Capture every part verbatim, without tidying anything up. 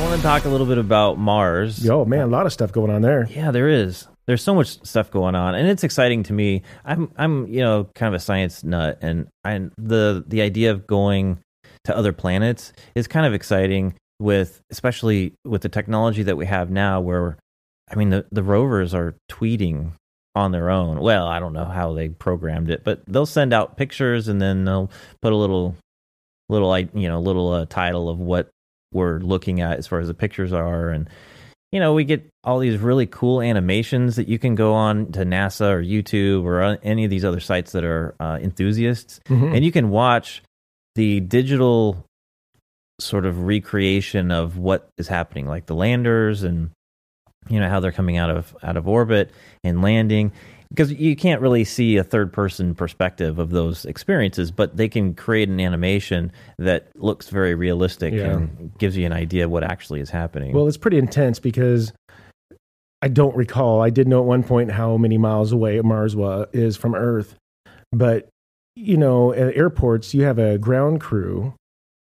I want to talk a little bit about Mars. Yo, man, a lot of stuff going on there. Yeah, there is. There's so much stuff going on, and it's exciting to me. I'm, I'm, you know, kind of a science nut, and I, the the idea of going to other planets is kind of exciting. With especially with the technology that we have now, where, I mean, the, the rovers are tweeting on their own. Well, I don't know how they programmed it, but they'll send out pictures, and then they'll put a little, little, you know, little uh, title of what we're looking at as far as the pictures are. And, you know, we get all these really cool animations that you can go on to NASA or YouTube or any of these other sites that are uh, enthusiasts. Mm-hmm. And you can watch the digital sort of recreation of what is happening, like the landers and, you know, how they're coming out of out of orbit and landing, because you can't really see a third person perspective of those experiences, but they can create an animation that looks very realistic yeah. and gives you an idea of what actually is happening. Well, it's pretty intense, because I don't recall, I did know at one point how many miles away Mars was, is from Earth, but, you know, at airports, you have a ground crew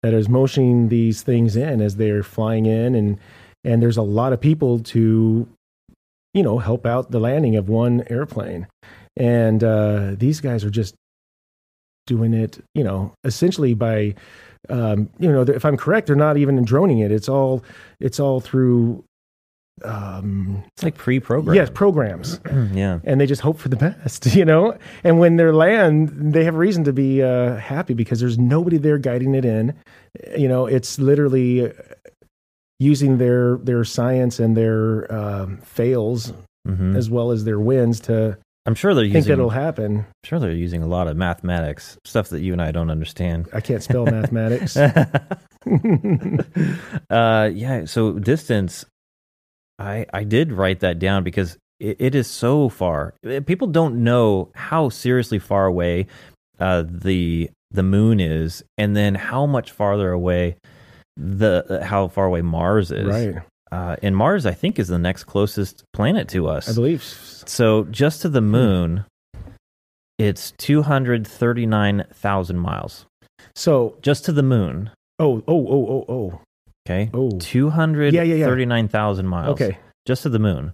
that is motioning these things in as they're flying in, and and there's a lot of people to, you know, help out the landing of one airplane. And uh, these guys are just doing it, you know, essentially by, um, you know, if I'm correct, they're not even droning it. It's all, it's all through. Um, it's like pre-programmed. Yes, programs. yeah. And they just hope for the best, you know? And when they land, they have reason to be uh, happy, because there's nobody there guiding it in. You know, it's literally using their their science and their um, fails mm-hmm. as well as their wins to I'm sure they're think using, that'll happen. I'm sure they're using a lot of mathematics, stuff that you and I don't understand. I can't spell mathematics. uh, yeah, so distance, I, I did write that down, because it, it is so far. People don't know how seriously far away uh, the the moon is, and then how much farther away the how far away Mars is. Right. Uh, and Mars, I think, is the next closest planet to us. I believe. So just to the moon, it's two hundred thirty-nine thousand miles. So just to the moon. Oh, oh, oh, oh, oh. Okay. Oh. two hundred thirty-nine thousand yeah, yeah, yeah. miles. Okay. Just to the moon.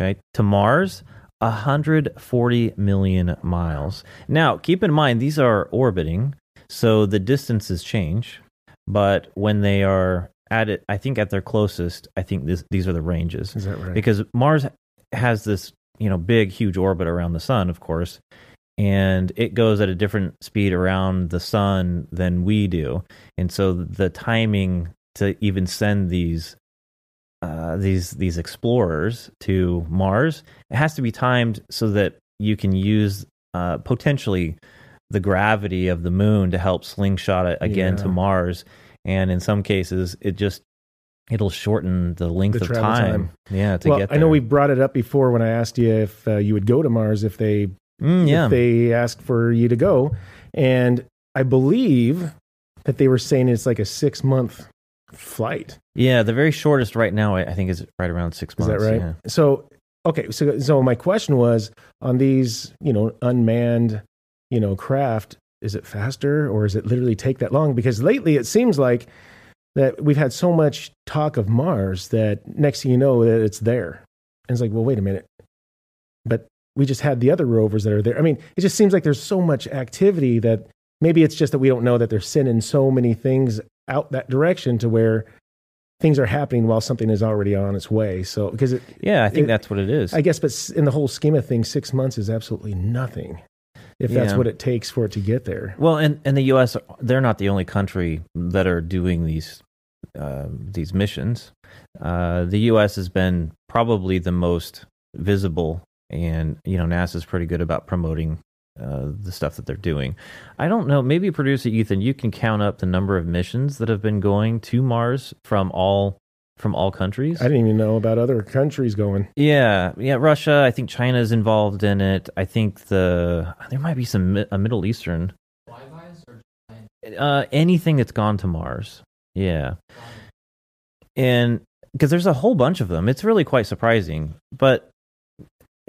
Okay. To Mars, one hundred forty million miles. Now, keep in mind, these are orbiting, so the distances change. But when they are at it, I think at their closest, I think this, these are the ranges. Is that right? Because Mars has this, you know, big, huge orbit around the sun, of course. And it goes at a different speed around the sun than we do. And so the timing to even send these uh, these these explorers to Mars, it has to be timed so that you can use uh, potentially the gravity of the moon to help slingshot it again yeah. to Mars. And in some cases, it just it'll shorten the length the of time. time. Yeah, to well, get there. I know we brought it up before when I asked you if uh, you would go to Mars if they mm, yeah. if they asked for you to go, and I believe that they were saying it's like a six month. Flight. Yeah, the very shortest right now, I think, is right around six months. Is that right? Yeah. So, okay, so so my question was, on these, you know, unmanned, you know, craft, is it faster, or is it literally take that long? Because lately it seems like that we've had so much talk of Mars that next thing you know, that it's there. And it's like, well, wait a minute. But we just had the other rovers that are there. I mean, it just seems like there's so much activity that maybe it's just that we don't know that they're sending so many things out that direction to where things are happening while something is already on its way. So, because it, yeah, I think it, that's what it is, I guess. But in the whole scheme of things, six months is absolutely nothing if yeah. that's what it takes for it to get there. Well, and, and the U S, they're not the only country that are doing these, uh, these missions. Uh, the U S has been probably the most visible, and, you know, NASA's pretty good about promoting Uh, the stuff that they're doing. I don't know. Maybe producer Ethan, you can count up the number of missions that have been going to Mars from all from all countries. I didn't even know about other countries going. Yeah, yeah. Russia. I think China is involved in it. I think the there might be some a Middle Eastern. Uh, anything that's gone to Mars. Yeah, and because there's a whole bunch of them, it's really quite surprising. But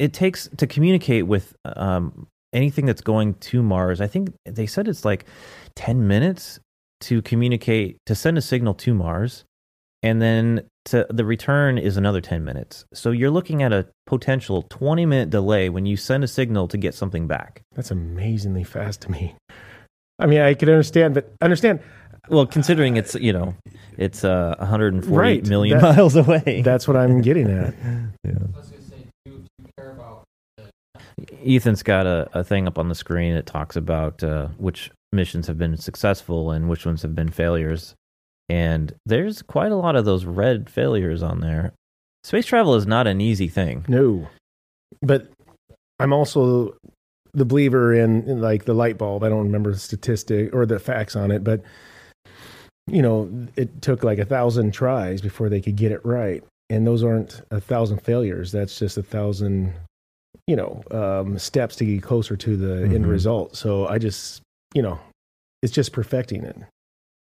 it takes to communicate with. Um, Anything that's going to Mars, I think they said it's like ten minutes to communicate, to send a signal to Mars. And then to the return is another ten minutes. So you're looking at a potential twenty minute delay when you send a signal to get something back. That's amazingly fast to me. I mean, I could understand, but understand. Well, considering it's, you know, it's uh, one hundred forty right, million that, miles away. That's what I'm getting at. Yeah. I was going to say, do you care about the- Ethan's got a, a thing up on the screen that talks about uh, which missions have been successful and which ones have been failures. And there's quite a lot of those red failures on there. Space travel is not an easy thing. No. But I'm also the believer in, in like the light bulb. I don't remember the statistic or the facts on it, but you know, it took like a thousand tries before they could get it right. And those aren't a thousand failures. That's just a thousand, you know, um, steps to get closer to the mm-hmm. end result. So I just, you know, it's just perfecting it.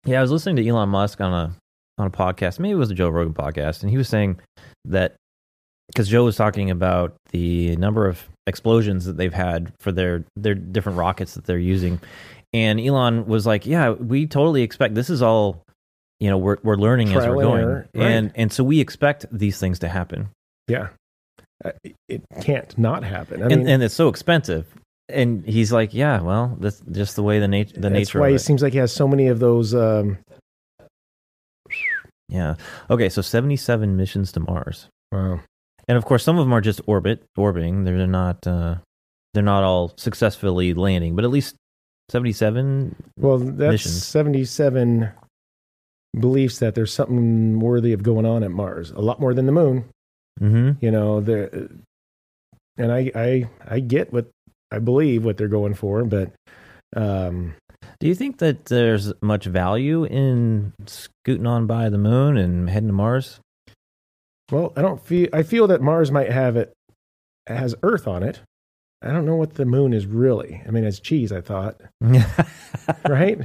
Yeah, I was listening to Elon Musk on a on a podcast. Maybe it was a Joe Rogan podcast, and he was saying that because Joe was talking about the number of explosions that they've had for their their different rockets that they're using, and Elon was like, "Yeah, we totally expect this is all, you know, we're we're learning trial as we're going, error, right? and and so we expect these things to happen." Yeah, it can't not happen, I mean, and, and it's so expensive. And he's like, yeah, well, that's just the way the, nat- the nature of it. That's why it seems like he has so many of those. Um... Yeah. Okay, so seventy-seven missions to Mars. Wow. And of course, some of them are just orbit orbiting. They're not. Uh, they're not all successfully landing, but at least seventy-seven. Well, that's missions. seventy-seven beliefs that there's something worthy of going on at Mars. A lot more than the Moon. Mm-hmm. You know, there. And I, I, I get what. I believe what they're going for, but um, do you think that there's much value in scooting on by the moon and heading to Mars? Well, I don't feel. I feel that Mars might have it, it has Earth on it. I don't know what the moon is really. I mean, it's cheese. I thought, right?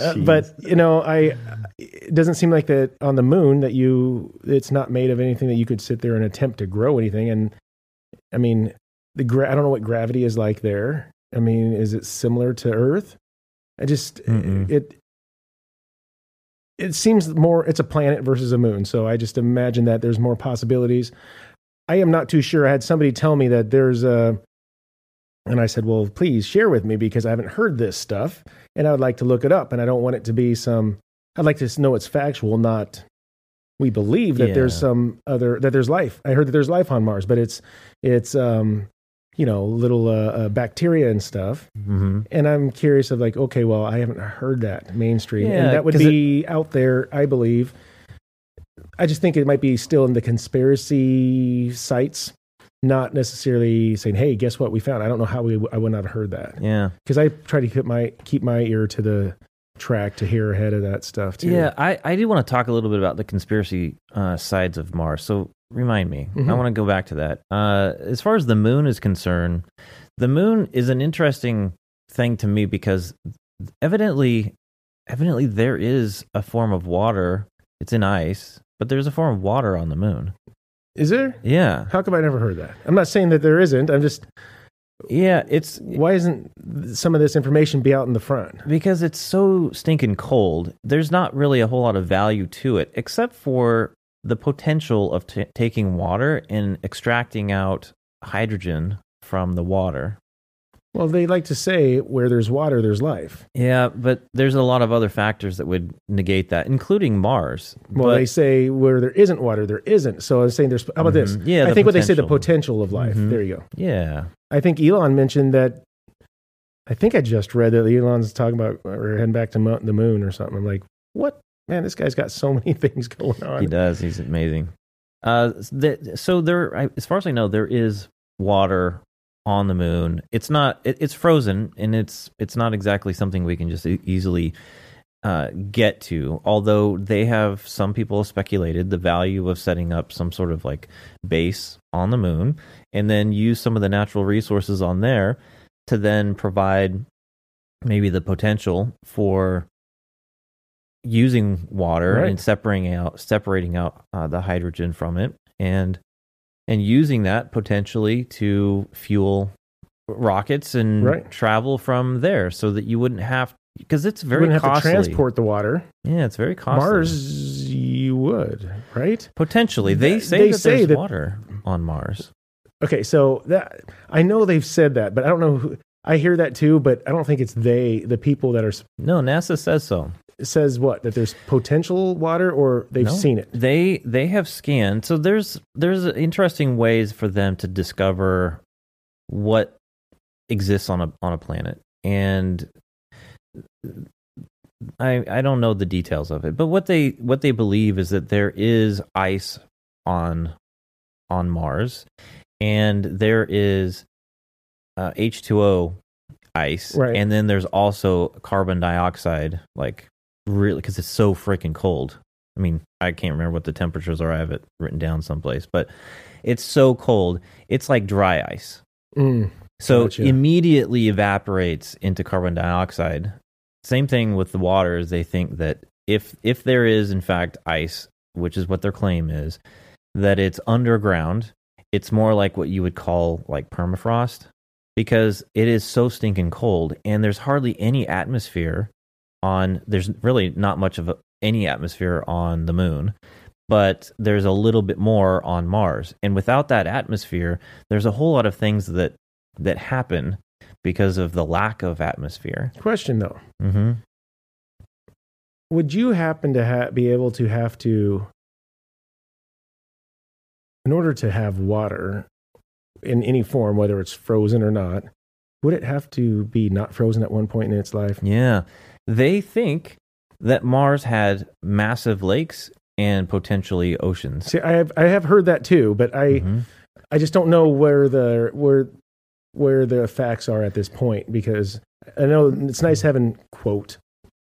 Uh, but you know, I. It doesn't seem like that on the moon that you. It's not made of anything that you could sit there and attempt to grow anything. And I mean. The gra- I don't know what gravity is like there. I mean, is it similar to Earth? I just, Mm-mm. it it seems more, it's a planet versus a moon. So I just imagine that there's more possibilities. I am not too sure. I had somebody tell me that there's a, and I said, well, please share with me because I haven't heard this stuff and I would like to look it up and I don't want it to be some, I'd like to know it's factual, not we believe that yeah. there's some other, that there's life. I heard that there's life on Mars, but it's, it's, um, you know, little uh, uh, bacteria and stuff. Mm-hmm. And I'm curious of like, okay, well, I haven't heard that mainstream. Yeah, and that would be it, out there, I believe. I just think it might be still in the conspiracy sites, not necessarily saying, hey, guess what we found? I don't know how we, I would not have heard that. Yeah. Because I try to keep my, keep my ear to the track to hear ahead of that stuff too. Yeah, I, I do want to talk a little bit about the conspiracy uh, sides of Mars. So remind me. Mm-hmm. I want to go back to that. Uh, as far as the moon is concerned, the moon is an interesting thing to me because evidently, evidently there is a form of water. It's in ice, but there's a form of water on the moon. Is there? Yeah. How come I never heard that? I'm not saying that there isn't. I'm just... Yeah, it's... Why isn't some of this information be out in the front? Because it's so stinking cold. There's not really a whole lot of value to it, except for... the potential of t- taking water and extracting out hydrogen from the water. Well, they like to say where there's water, there's life. Yeah, but there's a lot of other factors that would negate that, including Mars. Well, but, they say where there isn't water, there isn't. So I was saying there's... How about mm-hmm. this? Yeah, I think potential. What they say, the potential of life. Mm-hmm. There you go. Yeah. I think Elon mentioned that... I think I just read that Elon's talking about we're heading back to mo- the moon or something. I'm like, what? Man, this guy's got so many things going on. He does. He's amazing. Uh, the, so there, as far as I know, there is water on the moon. It's not. It, it's frozen, and it's it's not exactly something we can just e- easily uh, get to. Although they have some people speculated the value of setting up some sort of like base on the moon, and then use some of the natural resources on there to then provide maybe the potential for. Using water right. and separating out, separating out uh, the hydrogen from it, and and using that potentially to fuel rockets and right. travel from there, so that you wouldn't have because it's very you wouldn't costly. Have to transport the water. Yeah, it's very costly. Mars, you would, right? Potentially. They say they that say there's that, water on Mars. Okay, so that I know they've said that, but I don't know who... I hear that too, but I don't think it's they, the people that are... No, NASA says so. Says what? That there's potential water, or they've no, seen it? They they have scanned. So there's there's interesting ways for them to discover what exists on a on a planet. And I I don't know the details of it, but what they what they believe is that there is ice on on Mars, and there is uh, H two O ice, right. And then there's also carbon dioxide, like really, because it's so freaking cold. I mean, I can't remember what the temperatures are. I have it written down someplace, but it's so cold. It's like dry ice. Mm, so gotcha. Immediately evaporates into carbon dioxide. Same thing with the water, is they think that if if there is, in fact, ice, which is what their claim is, that it's underground, it's more like what you would call like permafrost, because it is so stinking cold, and there's hardly any atmosphere on, there's really not much of a, any atmosphere on the moon, but there's a little bit more on Mars. And without that atmosphere, there's a whole lot of things that that happen because of the lack of atmosphere. Question, though. Mm-hmm. Would you happen to ha- be able to have to, in order to have water in any form, whether it's frozen or not, would it have to be not frozen at one point in its life? Yeah. They think that Mars had massive lakes and potentially oceans. See, I have I have heard that too, but I mm-hmm. I just don't know where the where where the facts are at this point, because I know it's nice having, quote,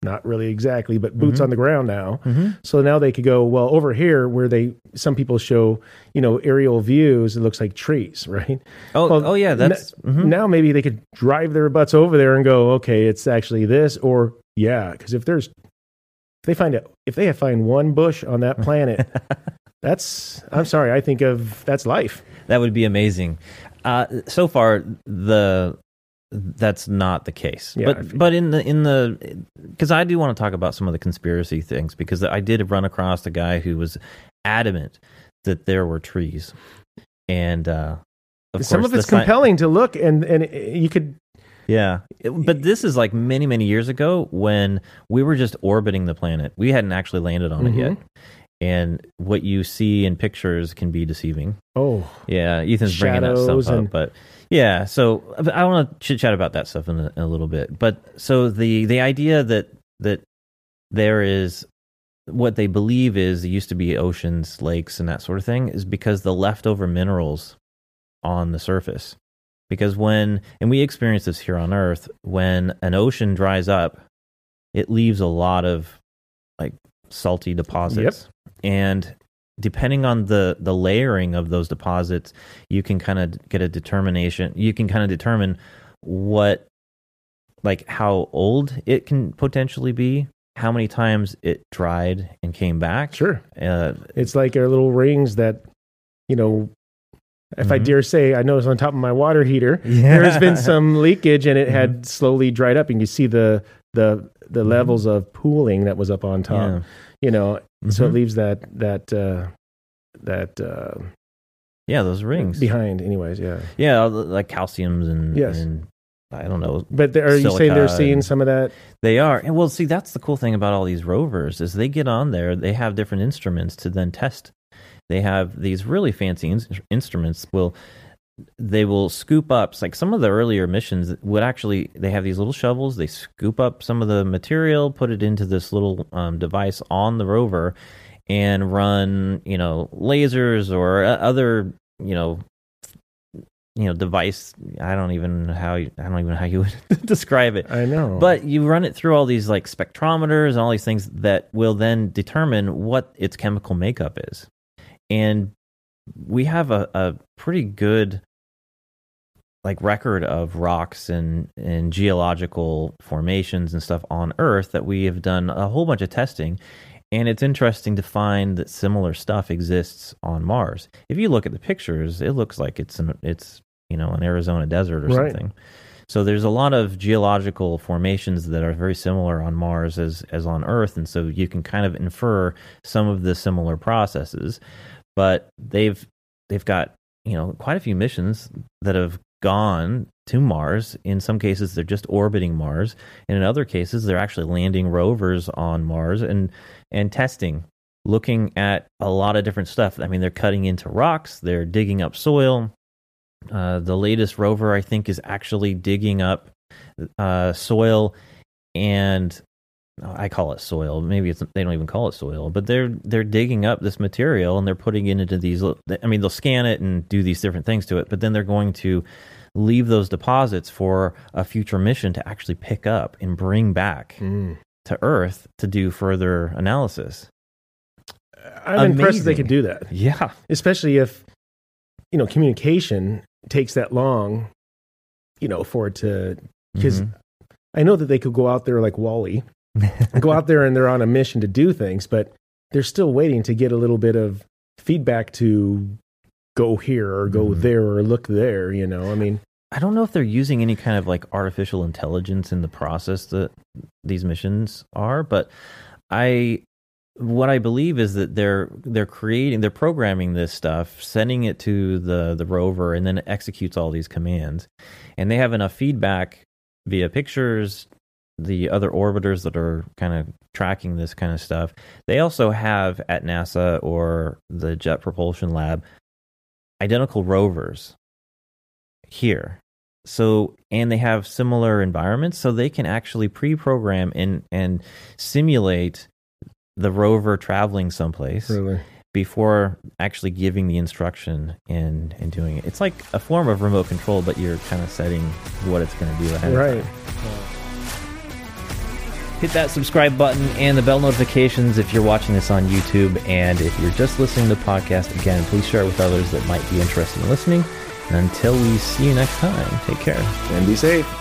not really exactly, but boots mm-hmm. on the ground now. Mm-hmm. So now they could go, well, over here where they, some people show, you know, aerial views, it looks like trees, right? Oh, well, oh yeah. That's n- mm-hmm. Now maybe they could drive their butts over there and go, okay, it's actually this, or yeah. Cause if there's, if they find out, if they find one bush on that planet, that's, I'm sorry. I think of that's life. That would be amazing. Uh, so far, the that's not the case. Yeah, but but in the in the because I do want to talk about some of the conspiracy things, because I did run across a guy who was adamant that there were trees, and uh, of some course, of it's compelling sci- to look and and you could yeah. But this is like many many years ago when we were just orbiting the planet. We hadn't actually landed on mm-hmm. it yet. And what you see in pictures can be deceiving. Oh, yeah. Ethan's bringing that stuff and... up, but yeah. So I want to chit chat about that stuff in a, in a little bit. But so the the idea that that there is what they believe is there used to be oceans, lakes, and that sort of thing is because the leftover minerals on the surface. Because when and we experience this here on Earth, when an ocean dries up, it leaves a lot of like salty deposits. Yep. And depending on the, the layering of those deposits, you can kind of get a determination. You can kind of determine what, like how old it can potentially be, how many times it dried and came back. Sure. Uh, it's like our little rings that, you know, if mm-hmm. I dare say, I noticed on top of my water heater, yeah. there's been some leakage and it mm-hmm. had slowly dried up, and you see the, the, the mm-hmm. levels of pooling that was up on top, yeah. you know. Mm-hmm. So it leaves that that uh, that uh, yeah those rings behind, anyways. Yeah, yeah, like calciums and yes. and I don't know. But are you saying they're seeing some of that? They are, and well, see, that's the cool thing about all these rovers is they get on there. They have different instruments to then test. They have these really fancy in- instruments. Will they will scoop up like some of the earlier missions would actually they have these little shovels, they scoop up some of the material, put it into this little um, device on the rover, and run, you know, lasers or other, you know, you know, device. I don't even how you, I don't even know how you would describe it. I know, but you run it through all these like spectrometers and all these things that will then determine what its chemical makeup is. And we have a, a pretty good like record of rocks and, and geological formations and stuff on Earth that we have done a whole bunch of testing. And it's interesting to find that similar stuff exists on Mars. If you look at the pictures, it looks like it's an, it's, you know, an Arizona desert or right. something. So there's a lot of geological formations that are very similar on Mars as, as on Earth, and so you can kind of infer some of the similar processes. But they've they've got, you know, quite a few missions that have gone to Mars. In some cases, they're just orbiting Mars, and in other cases, they're actually landing rovers on Mars and and testing, looking at a lot of different stuff. I mean, they're cutting into rocks, they're digging up soil. Uh, the latest rover, I think, is actually digging up uh, soil, and I call it soil. Maybe it's, they don't even call it soil, but they're they're digging up this material and they're putting it into these. I mean, they'll scan it and do these different things to it, but then they're going to leave those deposits for a future mission to actually pick up and bring back mm. to Earth to do further analysis. I'm Amazing. impressed they can do that. Yeah, especially if, you know, communication takes that long, you know, for it to, because mm-hmm. I know that they could go out there like Wall-E, go out there and they're on a mission to do things, but they're still waiting to get a little bit of feedback to go here or go mm-hmm. there or look there, you know, I mean. I don't know if they're using any kind of like artificial intelligence in the process that these missions are, but I... what I believe is that they're they're creating, they're programming this stuff, sending it to the, the rover, and then it executes all these commands. And they have enough feedback via pictures, the other orbiters that are kind of tracking this kind of stuff. They also have at NASA or the Jet Propulsion Lab identical rovers here. So, and they have similar environments, so they can actually pre-program and, and simulate the rover traveling someplace really? before actually giving the instruction and, and doing it. It's like a form of remote control, but you're kind of setting what it's going to do ahead right. of time. Hit that subscribe button and the bell notifications if you're watching this on YouTube. And if you're just listening to the podcast, again, please share it with others that might be interested in listening. And until we see you next time, take care. And be safe.